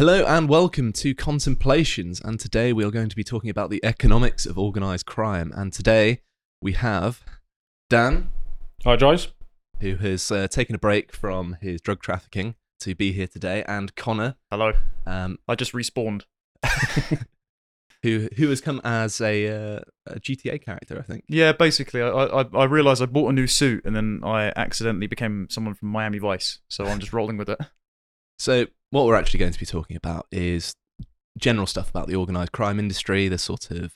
Hello and welcome to Contemplations, and today we are going to be talking about the economics of organised crime, and today we have Dan. Hi guys. Who has taken a break from his drug trafficking to be here today, and Connor. Hello. I just respawned. Who has come as a GTA character, I think. Yeah, basically. I realised I bought a new suit and then I accidentally became someone from Miami Vice, so I'm just rolling with it. So what we're actually going to be talking about is general stuff about the organised crime industry, the sort of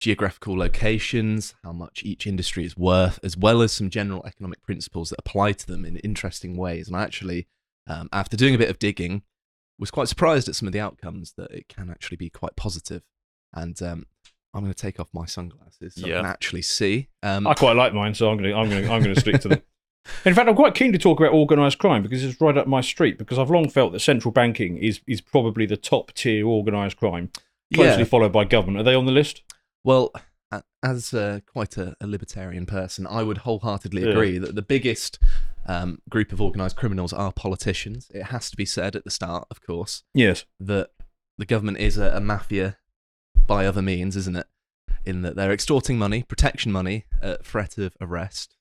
geographical locations, how much each industry is worth, as well as some general economic principles that apply to them in interesting ways. And I actually, after doing a bit of digging, was quite surprised at some of the outcomes, that it can actually be quite positive. And I'm going to take off my sunglasses so I can actually see. I quite like mine, so I'm going to stick to them. In fact, I'm quite keen to talk about organised crime because it's right up my street, because I've long felt that central banking is probably the top tier organised crime, closely followed by government. Are they on the list? Well, as quite a libertarian person, I would wholeheartedly agree that the biggest group of organised criminals are politicians. It has to be said at the start, of course, yes, that the government is a mafia by other means, isn't it? In that they're extorting money, protection money, at threat of arrest.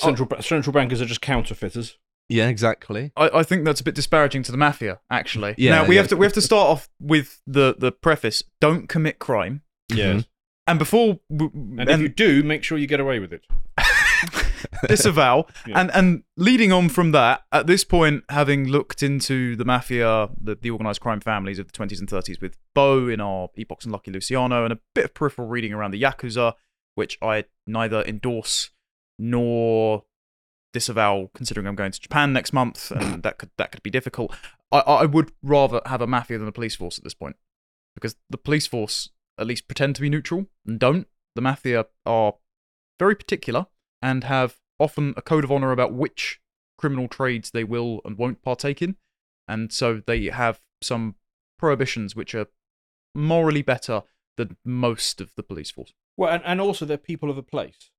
Central bankers are just counterfeiters. Yeah, exactly. I think that's a bit disparaging to the mafia, actually. Yeah, now we have to start off with the preface: don't commit crime. Yeah. And if you do, make sure you get away with it. Disavow. Yeah. And leading on from that, at this point, having looked into the mafia, the organised crime families of the 20s and 30s with Bo in our Epochs and Lucky Luciano, and a bit of peripheral reading around the Yakuza, which I neither endorse nor disavow, considering I'm going to Japan next month, and that could be difficult. I would rather have a mafia than a police force at this point, because the police force at least pretend to be neutral and don't. The mafia are very particular and have often a code of honour about which criminal trades they will and won't partake in, and so they have some prohibitions which are morally better than most of the police force. Well, and also they're people of a place.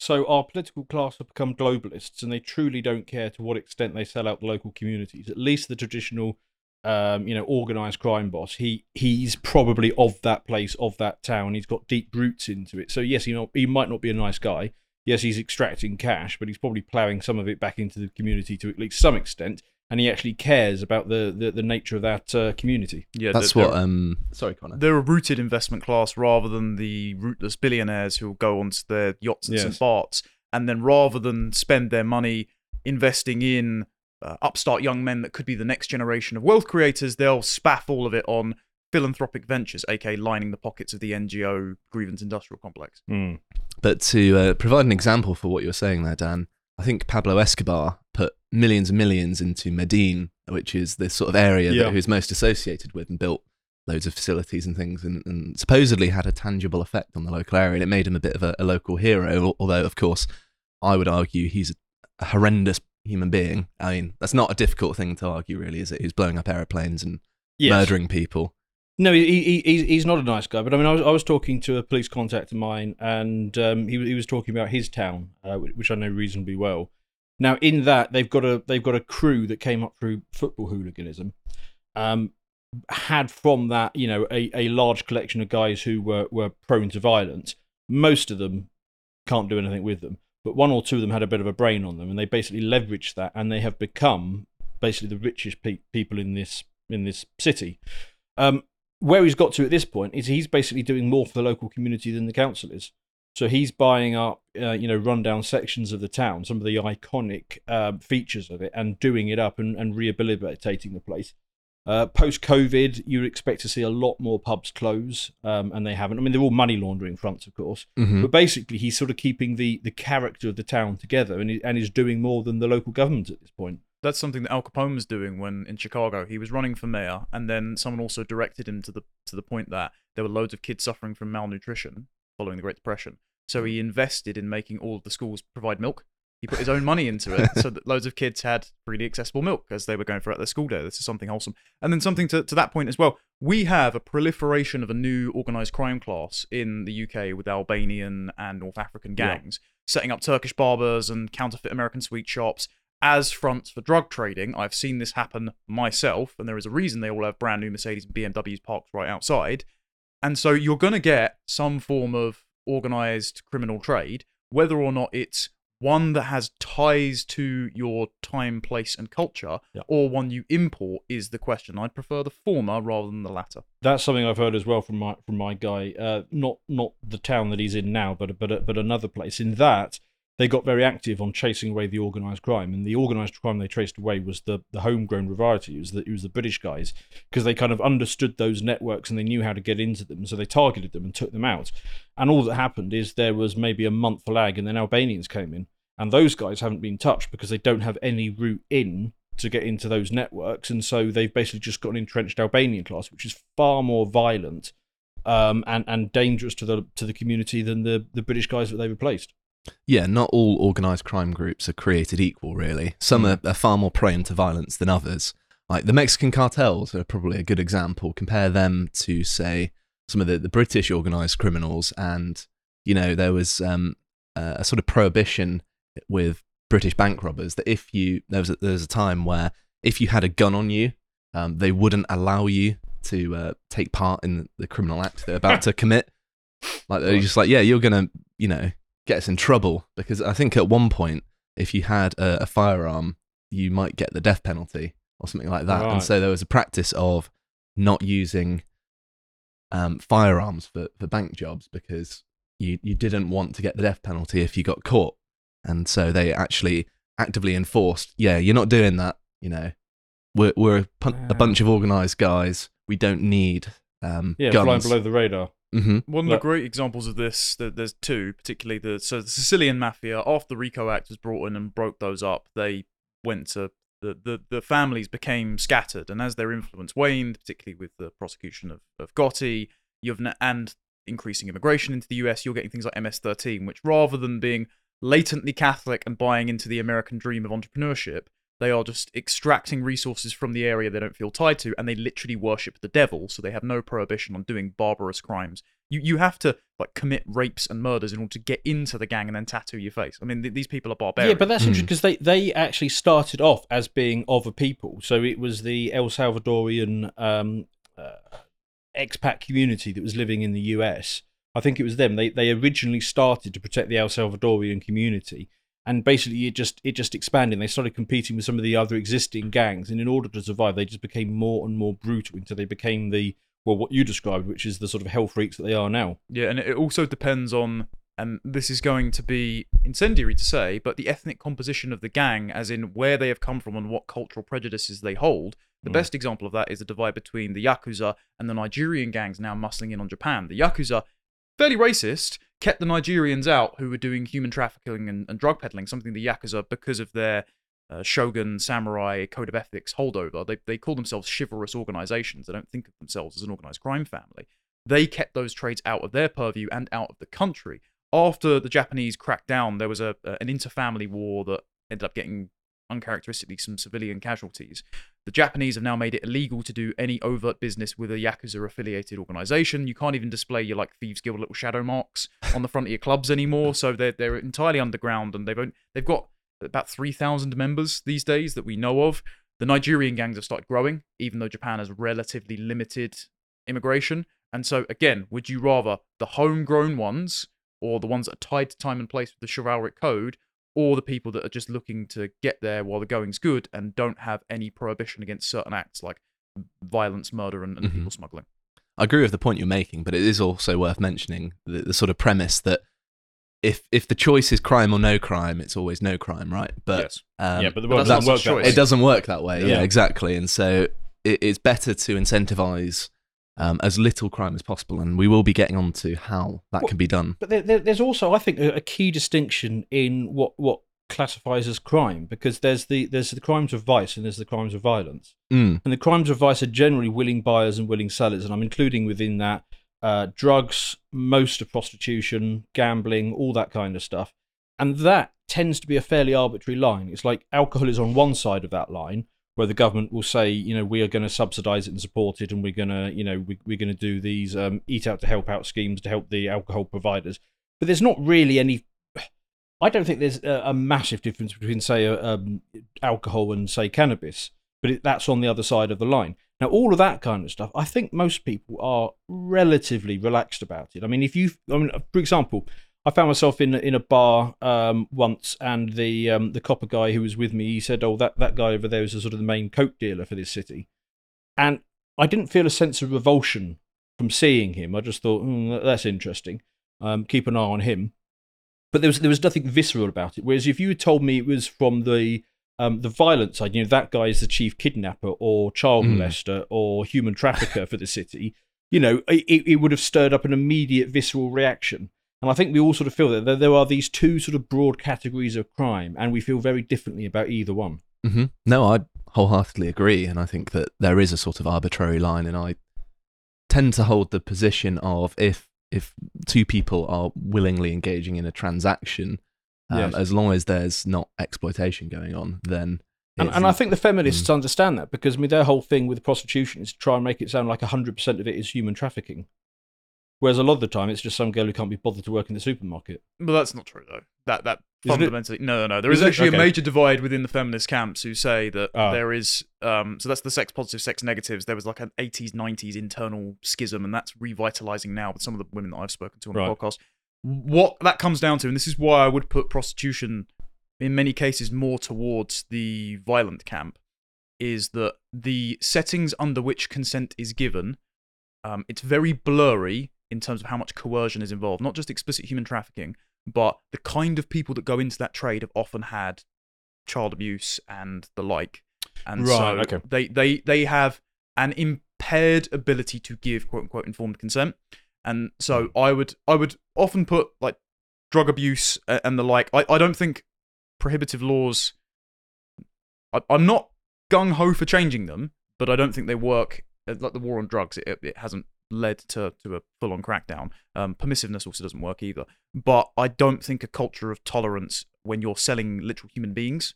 So our political class have become globalists, and they truly don't care to what extent they sell out the local communities. At least the traditional, organised crime boss, he's probably of that place, of that town. He's got deep roots into it. So yes, he might not be a nice guy. Yes, he's extracting cash, but he's probably ploughing some of it back into the community to at least some extent, and he actually cares about the nature of that community. Yeah, that's what. Sorry, Connor. They're a rooted investment class rather than the rootless billionaires who will go onto their yachts and St. Barts, and then rather than spend their money investing in upstart young men that could be the next generation of wealth creators, they'll spaff all of it on philanthropic ventures, aka lining the pockets of the NGO grievance industrial complex. But to provide an example for what you were saying there, Dan, I think Pablo Escobar put millions and millions into Medellín, which is this sort of area that he was most associated with, and built loads of facilities and things, and supposedly had a tangible effect on the local area, and it made him a bit of a local hero, although, of course, I would argue he's a horrendous human being. I mean, that's not a difficult thing to argue, really, is it? He's blowing up aeroplanes and murdering people. No, he's not a nice guy, but I mean, I was talking to a police contact of mine, and he was talking about his town, which I know reasonably well. Now, in that they've got a crew that came up through football hooliganism, had from that a large collection of guys who were prone to violence. Most of them can't do anything with them, but one or two of them had a bit of a brain on them, and they basically leveraged that, and they have become basically the richest people in this city. Where he's got to at this point is he's basically doing more for the local community than the council is. So he's buying up, rundown sections of the town, some of the iconic features of it, and doing it up and rehabilitating the place. Post-COVID, you'd expect to see a lot more pubs close, and they haven't. I mean, they're all money laundering fronts, of course. Mm-hmm. But basically, he's sort of keeping the character of the town together, and is doing more than the local government at this point. That's something that Al Capone was doing when in Chicago. He was running for mayor, and then someone also directed him to the point that there were loads of kids suffering from malnutrition following the Great Depression. So he invested in making all of the schools provide milk. He put his own money into it so that loads of kids had freely accessible milk as they were going throughout their school day. This is something wholesome. And then something to that point as well. We have a proliferation of a new organised crime class in the UK with Albanian and North African gangs setting up Turkish barbers and counterfeit American sweet shops. as fronts for drug trading. I've seen this happen myself, and there is a reason they all have brand new Mercedes and BMWs parked right outside. And so you're going to get some form of organised criminal trade, whether or not it's one that has ties to your time, place, and culture, yeah, or one you import is the question. I'd prefer the former rather than the latter. That's something I've heard as well from my guy. Not the town that he's in now, but another place. In that, they got very active on chasing away the organised crime, and the organised crime they traced away was the homegrown variety. It was the British guys, because they kind of understood those networks and they knew how to get into them, so they targeted them and took them out. And all that happened is there was maybe a month lag, and then Albanians came in. And those guys haven't been touched because they don't have any route in to get into those networks. And so they've basically just got an entrenched Albanian class, which is far more violent and dangerous to the community than the British guys that they replaced. Yeah, not all organised crime groups are created equal, really. Some are far more prone to violence than others. Like the Mexican cartels are probably a good example. Compare them to, say, some of the British organised criminals. And, you know, there was a sort of prohibition with British bank robbers that there was a time where if you had a gun on you, they wouldn't allow you to take part in the criminal act they're about to commit. Like they're just like, yeah, you're gonna, you know, get us in trouble, because I think at one point if you had a firearm, you might get the death penalty or something like that. Right. And so there was a practice of not using firearms for bank jobs because you didn't want to get the death penalty if you got caught. And so they actually actively enforced, yeah, you're not doing that, you know. We're a bunch of organised guys. We don't need guns. Flying below the radar. Mm-hmm. One of the great examples of this, there's two, particularly the Sicilian Mafia. After the RICO Act was brought in and broke those up, they went to the families became scattered. And as their influence waned, particularly with the prosecution of Gotti, and increasing immigration into the US, you're getting things like MS-13, which rather than being latently Catholic and buying into the American dream of entrepreneurship, they are just extracting resources from the area they don't feel tied to, and they literally worship the devil, so they have no prohibition on doing barbarous crimes. You have to like commit rapes and murders in order to get into the gang and then tattoo your face. I mean, these people are barbaric. Yeah, but that's interesting because they actually started off as being of a people. So it was the El Salvadorian expat community that was living in the US. I think it was them. They originally started to protect the El Salvadorian community, and basically it just expanded. They started competing with some of the other existing gangs, and in order to survive, they just became more and more brutal until they became what you described, which is the sort of hell freaks that they are now. Yeah, and it also depends on, and this is going to be incendiary to say, but the ethnic composition of the gang, as in where they have come from and what cultural prejudices they hold. The best example of that is the divide between the Yakuza and the Nigerian gangs now muscling in on Japan. The Yakuza, fairly racist, kept the Nigerians out who were doing human trafficking and drug peddling, something the Yakuza, because of their shogun, samurai, code of ethics holdover, they call themselves chivalrous organizations. They don't think of themselves as an organized crime family. They kept those trades out of their purview and out of the country. After the Japanese cracked down, there was an inter-family war that ended up getting uncharacteristically some civilian casualties. The Japanese have now made it illegal to do any overt business with a Yakuza-affiliated organisation. You can't even display your like Thieves Guild little shadow marks on the front of your clubs anymore. So they're entirely underground, and they've got about 3,000 members these days that we know of. The Nigerian gangs have started growing, even though Japan has relatively limited immigration. And so again, would you rather the homegrown ones, or the ones that are tied to time and place with the chivalric code, or the people that are just looking to get there while the going's good and don't have any prohibition against certain acts like violence, murder, and people smuggling? I agree with the point you're making, but it is also worth mentioning the sort of premise that if the choice is crime or no crime, it's always no crime, right? But yes. But the world doesn't work that way. It doesn't work that way, yeah exactly. And so it's better to incentivize as little crime as possible, and we will be getting on to how that can be done. But there's also, I think, a key distinction in what classifies as crime, because there's the crimes of vice and there's the crimes of violence. And the crimes of vice are generally willing buyers and willing sellers, and I'm including within that drugs, most of prostitution, gambling, all that kind of stuff. And that tends to be a fairly arbitrary line. It's like alcohol is on one side of that line, where the government will say, you know, we are going to subsidise it and support it, and we're going to, you know, we're going to do these eat out to help out schemes to help the alcohol providers. But there's not really any, I don't think there's a massive difference between, say, alcohol and, say, cannabis, but that's on the other side of the line. Now, all of that kind of stuff, I think most people are relatively relaxed about it. I mean, for example, I found myself in a bar once, and the copper guy who was with me, he said, "Oh, that guy over there is sort of the main coke dealer for this city," and I didn't feel a sense of revulsion from seeing him. I just thought, that's interesting. Keep an eye on him. But there was nothing visceral about it. Whereas if you had told me it was from the violent side, you know, that guy is the chief kidnapper or child molester or human trafficker for the city, you know, it would have stirred up an immediate visceral reaction. And I think we all sort of feel that there are these two sort of broad categories of crime, and we feel very differently about either one. Mm-hmm. No, I wholeheartedly agree, and I think that there is a sort of arbitrary line, and I tend to hold the position of if two people are willingly engaging in a transaction, yes, as long as there's not exploitation going on, then... And I think the feminists understand that, because I mean, their whole thing with prostitution is to try and make it sound like 100% of it is human trafficking. Whereas a lot of the time, it's just some girl who can't be bothered to work in the supermarket. Well, that's not true, though. That fundamentally... No. There is actually a major divide within the feminist camps who say that there is... so that's the sex positive, sex negatives. There was like an 80s, 90s internal schism, and that's revitalizing now with some of the women that I've spoken to on the podcast. What that comes down to, and this is why I would put prostitution in many cases more towards the violent camp, is that the settings under which consent is given, it's very blurry in terms of how much coercion is involved, not just explicit human trafficking, but the kind of people that go into that trade have often had child abuse and the like. And they have an impaired ability to give quote-unquote informed consent. And so I would often put like drug abuse and the like. I don't think prohibitive laws... I'm not gung-ho for changing them, but I don't think they work. Like the war on drugs, it hasn't led to a full-on crackdown. Permissiveness also doesn't work either. But I don't think a culture of tolerance when you're selling literal human beings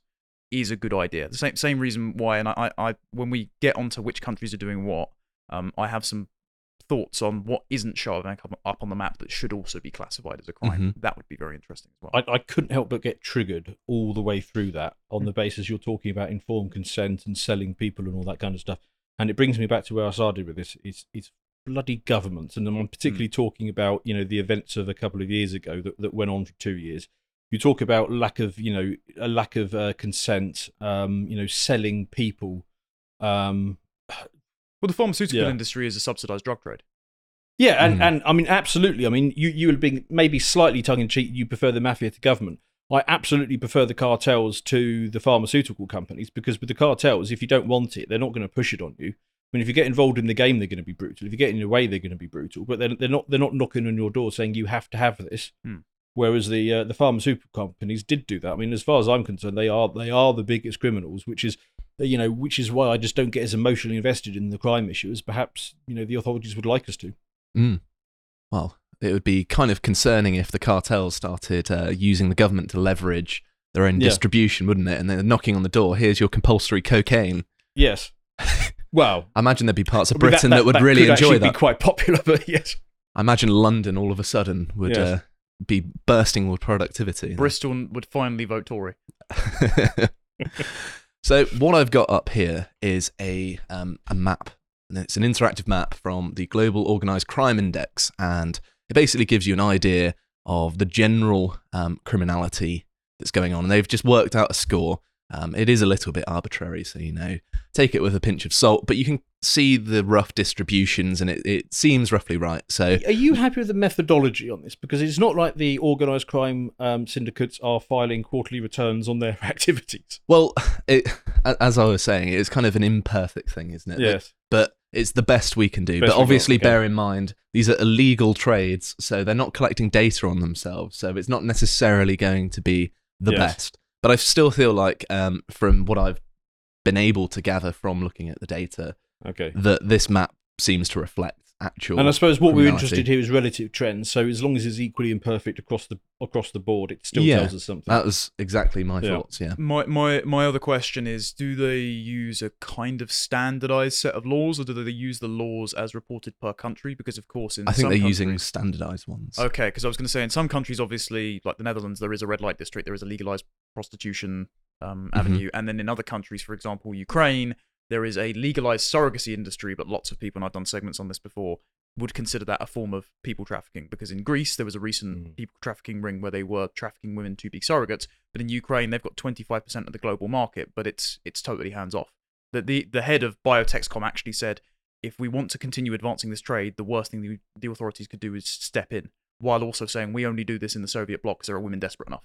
is a good idea. The same reason why, and I when we get onto which countries are doing what, I have some thoughts on what isn't showing up on the map that should also be classified as a crime. Mm-hmm. That would be very interesting as well. I couldn't help but get triggered all the way through that on the basis you're talking about informed consent and selling people and all that kind of stuff. And it brings me back to where I started with this. It's bloody governments, and I'm particularly talking about, you know, the events of a couple of years ago that went on for 2 years. You talk about lack of consent, you know, selling people. Well, the pharmaceutical industry is a subsidised drug trade. Yeah, and I mean, absolutely. I mean, you would be maybe slightly tongue-in-cheek, you prefer the mafia to government. I absolutely prefer the cartels to the pharmaceutical companies, because with the cartels, if you don't want it, they're not going to push it on you. I mean, if you get involved in the game, they're going to be brutal. If you get in your way, they're going to be brutal. But they're not knocking on your door saying you have to have this. Hmm. Whereas the pharmaceutical companies did do that. I mean, as far as I'm concerned, they are the biggest criminals, which is why I just don't get as emotionally invested in the crime issue as perhaps, you know, the authorities would like us to. Mm. Well, it would be kind of concerning if the cartels started using the government to leverage their own distribution, wouldn't it? And they're knocking on the door. Here's your compulsory cocaine. Yes. Well, I imagine there'd be parts of Britain that would really enjoy that. That would be quite popular, but yes. I imagine London all of a sudden would be bursting with productivity. Bristol would finally vote Tory. So what I've got up here is a map. And it's an interactive map from the Global Organised Crime Index, and it basically gives you an idea of the general criminality that's going on. And they've just worked out a score. It is a little bit arbitrary, so, you know, take it with a pinch of salt, but you can see the rough distributions and it seems roughly right. So, are you happy with the methodology on this? Because it's not like the organised crime syndicates are filing quarterly returns on their activities. Well, as I was saying, it's kind of an imperfect thing, isn't it? Yes. But it's the best we can do. But obviously bear in mind, these are illegal trades, so they're not collecting data on themselves, so it's not necessarily going to be the best. But I still feel like, from what I've been able to gather from looking at the data, that this map seems to reflect actual. And I suppose what we're interested here is relative trends. So as long as it's equally imperfect across the board, it still tells us something. That was exactly my thoughts. Yeah. My other question is: do they use a kind of standardized set of laws, or do they use the laws as reported per country? Because of course, I think they're using standardized ones. Okay, because I was going to say in some countries, obviously, like the Netherlands, there is a red light district, there is a legalized prostitution avenue, and then in other countries, for example, Ukraine. There is a legalized surrogacy industry, but lots of people, and I've done segments on this before, would consider that a form of people trafficking. Because in Greece, there was a recent people trafficking ring where they were trafficking women to be surrogates. But in Ukraine, they've got 25% of the global market, but it's totally hands off. The head of Biotexcom actually said, if we want to continue advancing this trade, the worst thing the authorities could do is step in, while also saying we only do this in the Soviet bloc because there are women desperate enough.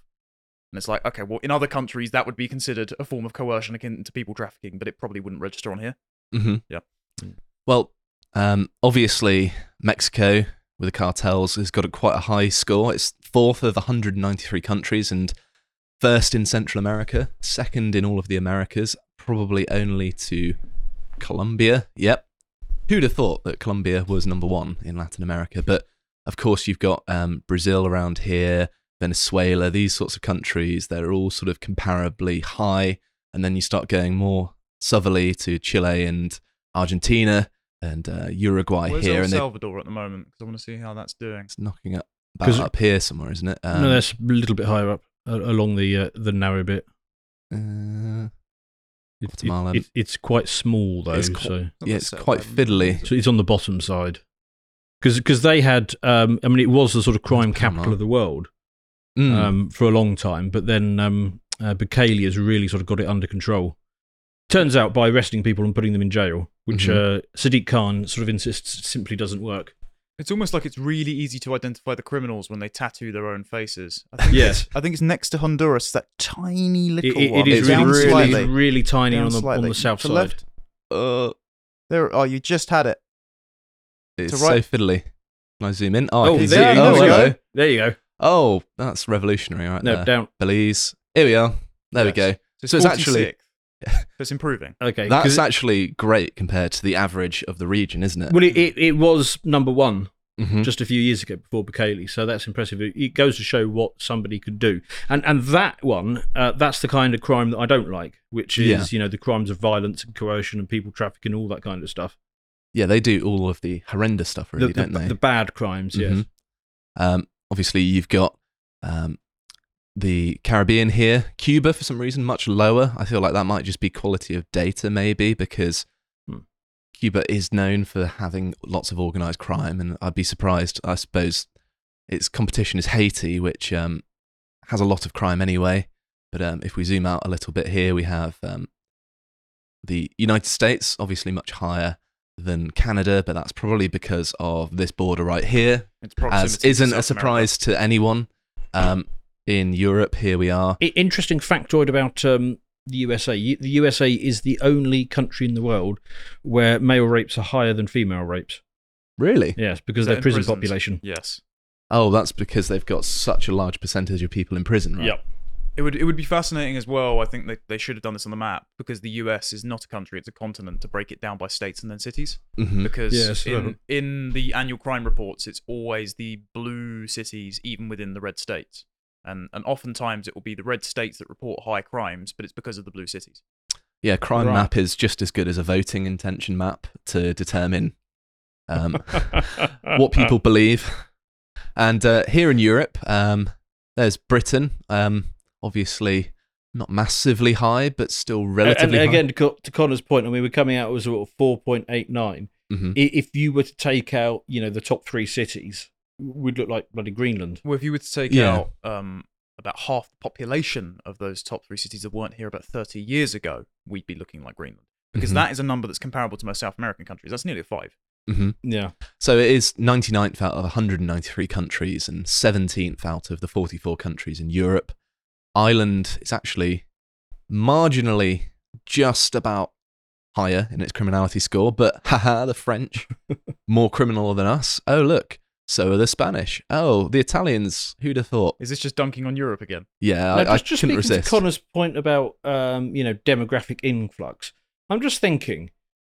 And it's like, okay, well, in other countries, that would be considered a form of coercion akin to people trafficking, but it probably wouldn't register on here. Mm-hmm. Yeah. Well, obviously, Mexico, with the cartels, has got quite a high score. It's fourth of 193 countries and first in Central America, second in all of the Americas, probably only to Colombia. Yep. Who'd have thought that Colombia was number one in Latin America? But, of course, you've got Brazil around here, Venezuela, these sorts of countries, they're all sort of comparably high. And then you start going more southerly to Chile and Argentina and Uruguay. Where's here. Where's El Salvador at the moment? Because I want to see how that's doing. It's knocking up back up here somewhere, isn't it? No, that's a little bit higher up along the narrow bit. It's quite small, though. It's quite fiddly. So it's on the bottom side. Because they had, it was the sort of crime capital of the world. For a long time, but then Bukele has really sort of got it under control. Turns out by arresting people and putting them in jail, which Sadiq Khan sort of insists simply doesn't work. It's almost like it's really easy to identify the criminals when they tattoo their own faces. I think it's next to Honduras, that tiny little one. It is really tiny on the south side. Left. You just had it. It's right. So fiddly. Can I zoom in? There we go. There you go. Oh, that's revolutionary right there. No, down. Belize. Here we are. There we go. So it's actually... it's improving. Okay. That's actually great compared to the average of the region, isn't it? Well, it was number one just a few years ago before Bukele, so that's impressive. It goes to show what somebody could do. And that one, that's the kind of crime that I don't like, which is the crimes of violence and coercion and people trafficking, all that kind of stuff. Yeah, they do all of the horrendous stuff, really, don't they? The bad crimes, yes. Obviously, you've got the Caribbean here. Cuba, for some reason, much lower. I feel like that might just be quality of data, maybe, because Cuba is known for having lots of organised crime, and I'd be surprised. I suppose its competition is Haiti, which has a lot of crime anyway. But if we zoom out a little bit here, we have the United States, obviously much higher than Canada, but that's probably because of this border right here, as isn't a surprise to anyone. In Europe, here we are. Interesting factoid about the USA. The USA is the only country in the world where male rapes are higher than female rapes. Really? Yes, because their prison population. Yes. Oh, that's because they've got such a large percentage of people in prison, right? Yep. It would be fascinating as well. I think they should have done this on the map, because the US is not a country, it's a continent, to break it down by states and then cities. Mm-hmm. Because in the annual crime reports, it's always the blue cities, even within the red states. And oftentimes it will be the red states that report high crimes, but it's because of the blue cities. Yeah, crime map is just as good as a voting intention map to determine what people believe. And here in Europe, there's Britain. Obviously, not massively high, but still relatively high. And again, to Connor's point, we were coming out as sort of 4.89. Mm-hmm. If you were to take out, the top three cities, we'd look like bloody Greenland. Well, if you were to take out about half the population of those top three cities that weren't here about 30 years ago, we'd be looking like Greenland. Because that is a number that's comparable to most South American countries. That's nearly a 5. Mm-hmm. Yeah. So it is 99th out of 193 countries and 17th out of the 44 countries in Europe. Ireland is actually marginally just about higher in its criminality score, but the French, more criminal than us. Oh, look, so are the Spanish. Oh, the Italians, who'd have thought? Is this just dunking on Europe again? Yeah, no, I couldn't resist. To Connor's point about demographic influx, I'm just thinking,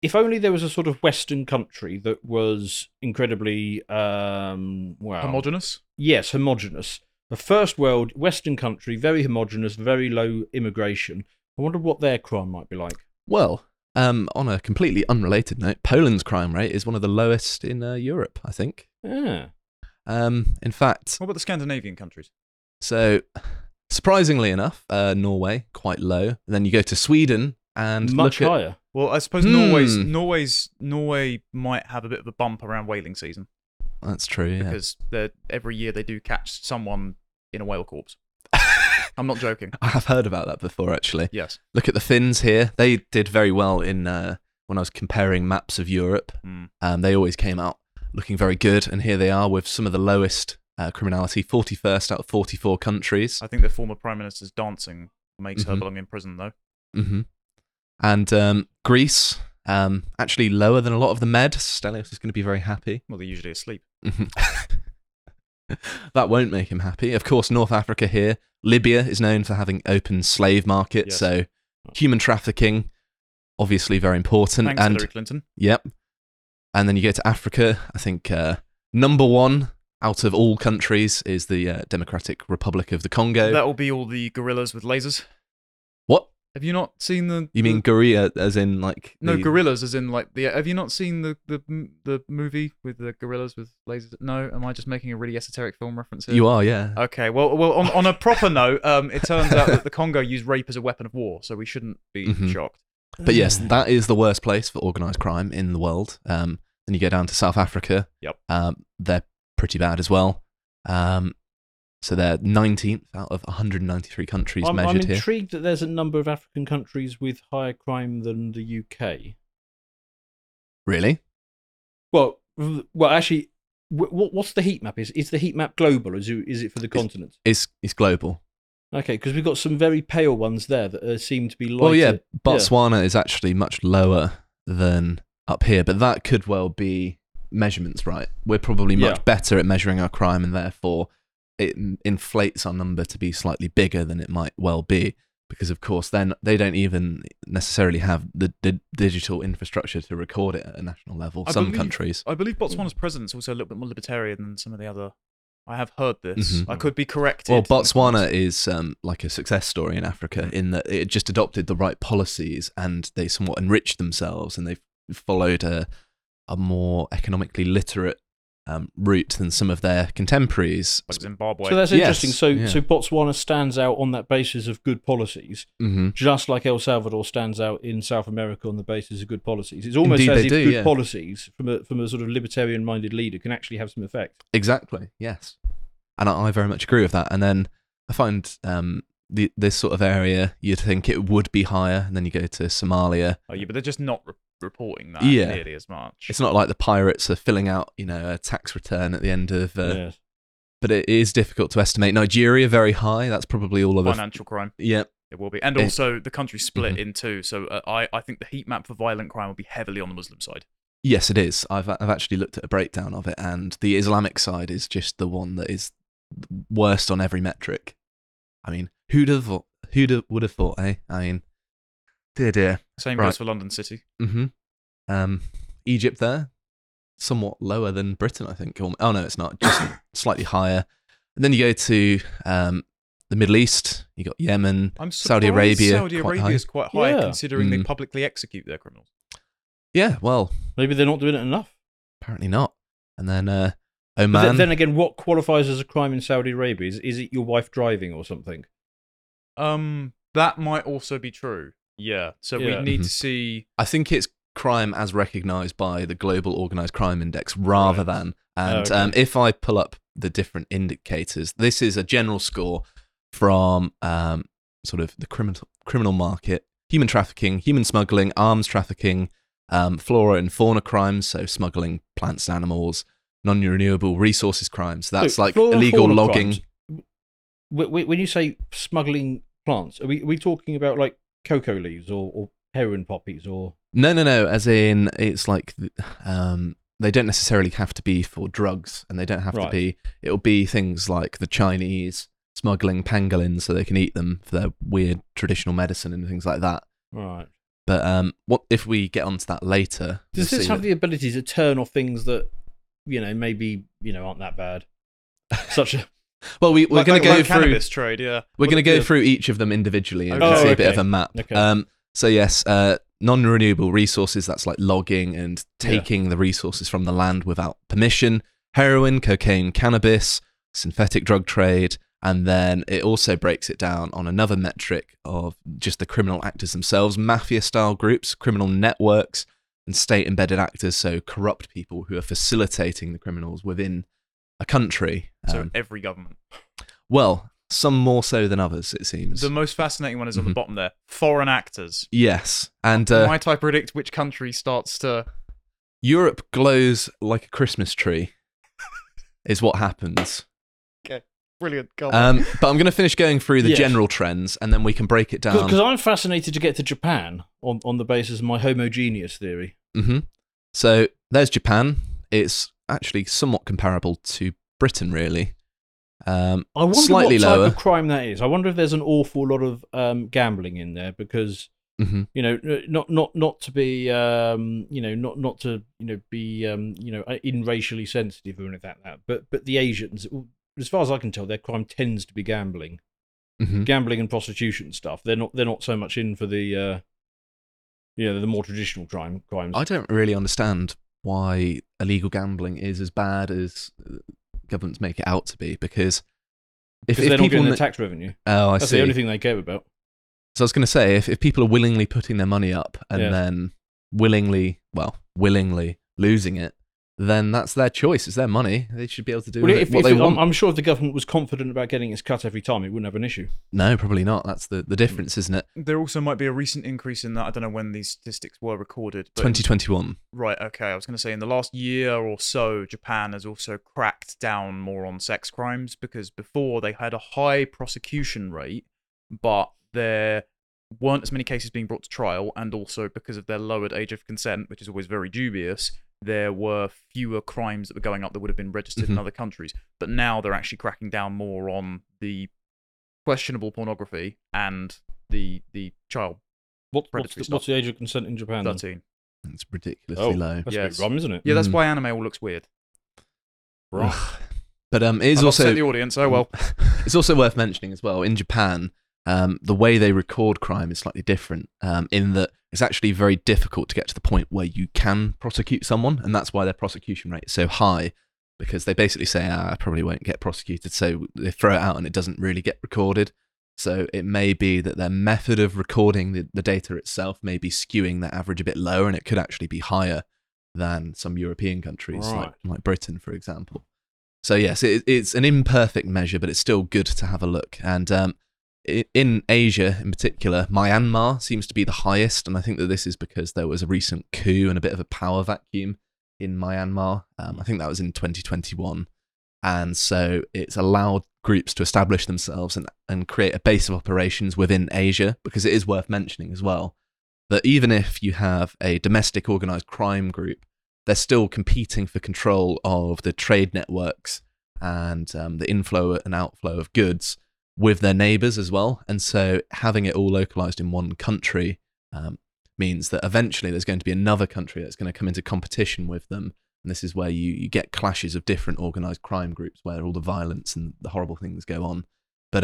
if only there was a sort of Western country that was incredibly, homogenous? Yes, homogenous. A first world Western country, very homogenous, very low immigration. I wonder what their crime might be like. Well, on a completely unrelated note, Poland's crime rate is one of the lowest in Europe, I think. Yeah. In fact... What about the Scandinavian countries? So, surprisingly enough, Norway, quite low. And then you go to Sweden and... Much higher. Well, I suppose Norway might have a bit of a bump around whaling season. That's true, yeah. Because every year they do catch someone in a whale corpse. I'm not joking. I have heard about that before, actually. Yes. Look at the Finns here. They did very well in when I was comparing maps of Europe. Mm. They always came out looking very good, and here they are with some of the lowest criminality, 41st out of 44 countries. I think the former Prime Minister's dancing makes her belong in prison, though. Mm-hmm. And Greece, actually lower than a lot of the Med. Stelios is going to be very happy. Well, they're usually asleep. That won't make him happy. Of course, North Africa here. Libya is known for having open slave markets, yes. So human trafficking, obviously very important. Thanks, Hillary Clinton. Yep. And then you go to Africa. I think number one out of all countries is the Democratic Republic of the Congo. That will be all the gorillas with lasers. What? Have you not seen the... You mean gorilla as in like... No, gorillas as in like... Have you not seen the movie with the gorillas with lasers? No? Am I just making a really esoteric film reference here? You are, yeah. Okay, well on a proper note, it turns out that the Congo used rape as a weapon of war, so we shouldn't be shocked. But yes, that is the worst place for organised crime in the world. Then you go down to South Africa. Yep. They're pretty bad as well. So they're 19th out of 193 countries measured here. I'm intrigued that there's a number of African countries with higher crime than the UK. Really? Well, actually, what's the heat map? Is the heat map global? Is it for the continent? It's global. Okay, because we've got some very pale ones there that seem to be lighter. Well, yeah, Botswana is actually much lower than up here, but that could well be measurements, right? We're probably much better at measuring our crime and therefore... it inflates our number to be slightly bigger than it might well be because, of course, then they don't even necessarily have the digital infrastructure to record it at a national level, countries. I believe Botswana's president's also a little bit more libertarian than some of the other... I have heard this. Mm-hmm. I could be corrected. Well, Botswana is like a success story in Africa in that it just adopted the right policies and they somewhat enriched themselves and they've followed a more economically literate route than some of their contemporaries. Like Zimbabwe. So that's interesting. Yes. So Botswana stands out on that basis of good policies, just like El Salvador stands out in South America on the basis of good policies. It's almost good policies from a sort of libertarian-minded leader can actually have some effect. Exactly, yes. And I very much agree with that. And then I find this sort of area, you'd think it would be higher, and then you go to Somalia. Oh, yeah, but they're just not... reporting that nearly as much. It's not like the pirates are filling out, a tax return at the end of. But it is difficult to estimate. Nigeria very high. That's probably all of financial crime. Yeah, it will be, and also the country split in two. So I think the heat map for violent crime will be heavily on the Muslim side. Yes, it is. I've actually looked at a breakdown of it, and the Islamic side is just the one that is worst on every metric. I mean, who'd have thought? Eh? I mean. Dear. Same goes for London City. Mm-hmm. Egypt there, somewhat lower than Britain, I think. Oh, no, it's not. Just slightly higher. And then you go to the Middle East. You got Yemen, Saudi Arabia. Saudi Arabia is quite high considering they publicly execute their criminals. Yeah, well. Maybe they're not doing it enough. Apparently not. And then Oman. But then again, what qualifies as a crime in Saudi Arabia? Is it your wife driving or something? That might also be true. Yeah, so we need to see... I think it's crime as recognised by the Global Organised Crime Index rather than... And if I pull up the different indicators, this is a general score from sort of the criminal market, human trafficking, human smuggling, arms trafficking, flora and fauna crimes, so smuggling plants and animals, non-renewable resources crimes. So that's like illegal logging. When you say smuggling plants, are we talking about like cocoa leaves or heroin poppies or... No, as in it's like they don't necessarily have to be for drugs and they don't have to be... It'll be things like the Chinese smuggling pangolins so they can eat them for their weird traditional medicine and things like that. Right. But what if we get onto that later? Does this have the ability to turn off things that, you know, maybe, you know, aren't that bad? Such a well, we're like, going to go like through cannabis trade. Yeah, we're going to go through each of them individually and see a bit of a map. Okay. So yes, non-renewable resources. That's like logging and taking the resources from the land without permission. Heroin, cocaine, cannabis, synthetic drug trade. And then it also breaks it down on another metric of just the criminal actors themselves, mafia-style groups, criminal networks, and state-embedded actors, so corrupt people who are facilitating the criminals within a country. So every government. Well, some more so than others, it seems. The most fascinating one is on the bottom there, foreign actors. Yes. And might I predict which country starts to... Europe glows like a Christmas tree is what happens. Okay. Brilliant. But I'm going to finish going through the general trends, and then we can break it down. Because I'm fascinated to get to Japan on the basis of my homogeneous theory. Mm-hmm. So there's Japan. It's actually somewhat comparable to Britain, really. I wonder slightly what type lower. Of crime that is. I wonder if there's an awful lot of gambling in there, because you know, not to be you know, not to, you know, be you know, in racially sensitive or anything like that. But the Asians. As far as I can tell, their crime tends to be gambling, gambling and prostitution stuff. They're not so much in for the, you know, the more traditional crimes. I don't really understand why illegal gambling is as bad as governments make it out to be, because if they're not getting their tax revenue, that's the only thing they care about. So I was going to say, if people are willingly putting their money up and then willingly losing it, then that's their choice. It's their money. They should be able to do what they want. I'm sure if the government was confident about getting its cut every time, it wouldn't have an issue. No, probably not. That's the difference, isn't it? There also might be a recent increase in that. I don't know when these statistics were recorded. 2021. Right, okay. I was going to say in the last year or so, Japan has also cracked down more on sex crimes, because before they had a high prosecution rate, but their... weren't as many cases being brought to trial, and also because of their lowered age of consent, which is always very dubious, there were fewer crimes that were going up that would have been registered in other countries. But now they're actually cracking down more on the questionable pornography and the child predatory stuff. What's the age of consent in Japan? 13. Then? It's ridiculously low. That's a bit rum, isn't it? Yeah, that's why anime all looks weird. Right. But it is also the audience. Oh well. It's also worth mentioning as well, in Japan, the way they record crime is slightly different, in that it's actually very difficult to get to the point where you can prosecute someone, and that's why their prosecution rate is so high, because they basically say, I probably won't get prosecuted, so they throw it out and it doesn't really get recorded. So it may be that their method of recording the data itself may be skewing that average a bit lower, and it could actually be higher than some European countries, like Britain, for example. So yes, it's an imperfect measure, but it's still good to have a look. And in Asia, in particular, Myanmar seems to be the highest, and I think that this is because there was a recent coup and a bit of a power vacuum in Myanmar. I think that was in 2021, and so it's allowed groups to establish themselves and create a base of operations within Asia, because it is worth mentioning as well that even if you have a domestic organised crime group, they're still competing for control of the trade networks and the inflow and outflow of goods with their neighbours as well. And so having it all localised in one country means that eventually there's going to be another country that's going to come into competition with them. And this is where you get clashes of different organised crime groups, where all the violence and the horrible things go on. But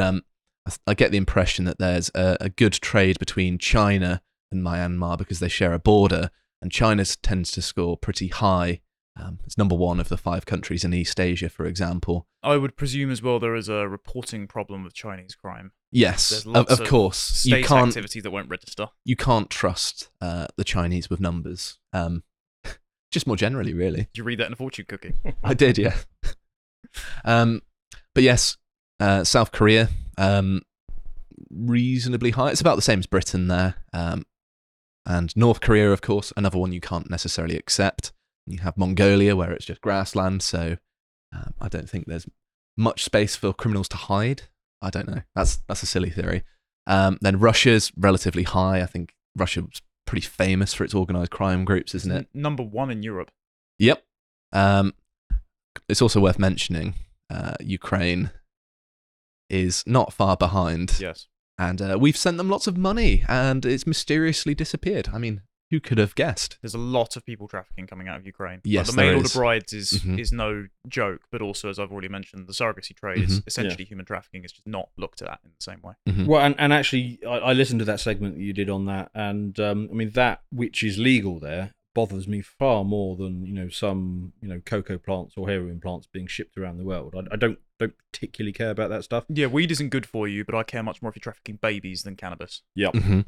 I get the impression that there's a good trade between China and Myanmar, because they share a border, and China tends to score pretty high. It's number one of the 5 countries in East Asia, for example. I would presume as well there is a reporting problem with Chinese crime. Yes, of course. State activity that won't register. You can't trust the Chinese with numbers. Just more generally, really. Did you read that in a fortune cookie? I did, yeah. But yes, South Korea, reasonably high. It's about the same as Britain there. And North Korea, of course, another one you can't necessarily accept. You have Mongolia, where it's just grassland, so I don't think there's much space for criminals to hide. I don't know. That's a silly theory. Then Russia's relatively high. I think Russia was pretty famous for its organised crime groups, isn't it? Number one in Europe. Yep. It's also worth mentioning Ukraine is not far behind. Yes. And we've sent them lots of money, and it's mysteriously disappeared. I mean, who could have guessed? There's a lot of people trafficking coming out of Ukraine. Yes, like the mail order brides is no joke, but also, as I've already mentioned, the surrogacy trade is essentially human trafficking. It's just not looked at in the same way. Mm-hmm. Well, and actually, I listened to that segment that you did on that, and I mean, that which is legal there bothers me far more than some cocoa plants or heroin plants being shipped around the world. I don't particularly care about that stuff. Yeah, weed isn't good for you, but I care much more if you're trafficking babies than cannabis. Yep. Mm-hmm.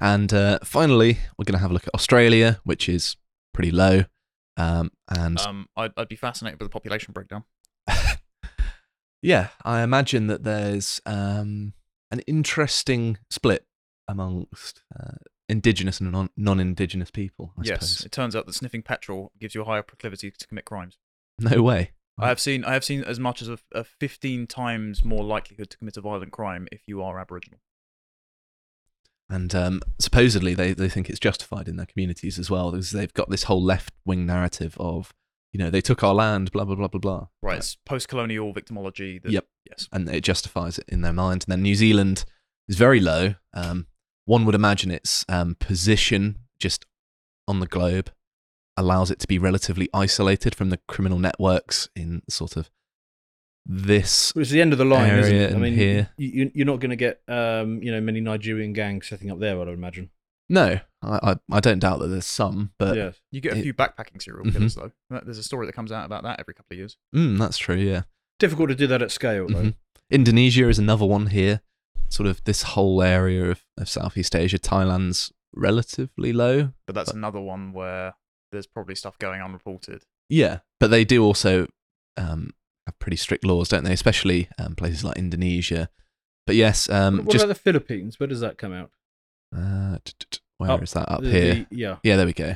And finally, we're going to have a look at Australia, which is pretty low. I'd be fascinated with the population breakdown. Yeah, I imagine that there's an interesting split amongst indigenous and non-indigenous people, I suppose. It turns out that sniffing petrol gives you a higher proclivity to commit crimes. No way. I have seen as much as a 15 times more likelihood to commit a violent crime if you are Aboriginal. And supposedly they think it's justified in their communities as well, because they've got this whole left-wing narrative of, they took our land, blah, blah, blah, blah, blah. Right, yeah. It's post-colonial victimology. Yes. And it justifies it in their mind. And then New Zealand is very low. One would imagine its position just on the globe allows it to be relatively isolated from the criminal networks in sort of this. Well, it's the end of the line, isn't it? I mean, here. You're not going to get many Nigerian gangs setting up there, I would imagine. No, I don't doubt that there's some, but yes. You get a few backpacking serial killers though. There's a story that comes out about that every couple of years. That's true. Yeah, difficult to do that at scale though. Indonesia is another one here. Sort of this whole area of Southeast Asia. Thailand's relatively low, but that's another one where there's probably stuff going unreported. Yeah, but they do also have pretty strict laws, don't they? Especially places like Indonesia. But yes, what about the Philippines? Where does that come out? Where is that up here? Yeah, there we go.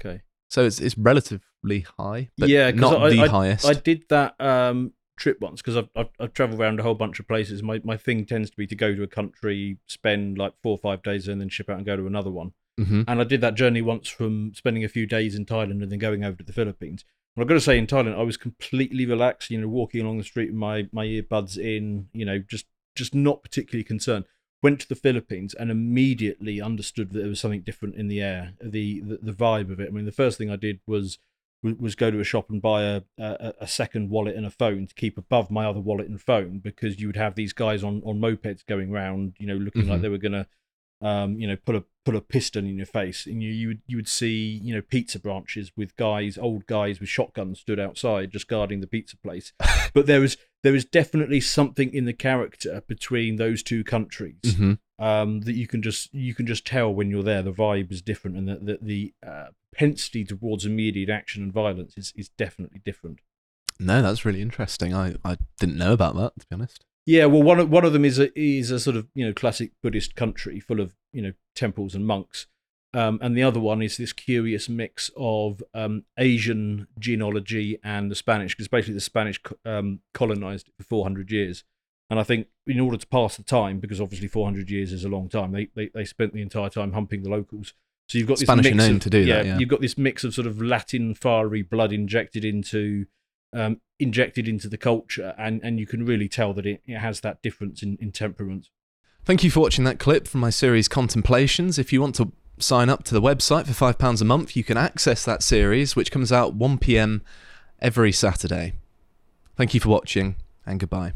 Okay, so it's relatively high, but not the highest. I did that trip once because I've travelled around a whole bunch of places. My thing tends to be to go to a country, spend like 4 or 5 days, and then ship out and go to another one. Mm-hmm. And I did that journey once from spending a few days in Thailand and then going over to the Philippines. Well, I've got to say, in Thailand, I was completely relaxed, walking along the street with my earbuds in, just not particularly concerned. Went to the Philippines and immediately understood that there was something different in the air, the vibe of it. I mean, the first thing I did was go to a shop and buy a second wallet and a phone to keep above my other wallet and phone, because you would have these guys on mopeds going around, looking like they were going to, put a piston in your face, and you would see, pizza branches with old guys with shotguns stood outside just guarding the pizza place. But there was definitely something in the character between those two countries that you can just tell when you're there. The vibe is different, and the propensity towards immediate action and violence is definitely different. No, that's really interesting. I didn't know about that, to be honest. Yeah, well, one of them is a sort of classic Buddhist country full of temples and monks, and the other one is this curious mix of Asian genealogy and the Spanish, because basically the Spanish colonized it for 400 years, and I think in order to pass the time, because obviously 400 years is a long time, they spent the entire time humping the locals. So you've got this Spanish mix to do that. Yeah, you've got this mix of sort of Latin fiery blood injected into the culture, and you can really tell that it has that difference in temperament. Thank you for watching that clip from my series Contemplations. If you want to sign up to the website for £5 a month, you can access that series, which comes out 1 p.m. every Saturday. Thank you for watching, and goodbye.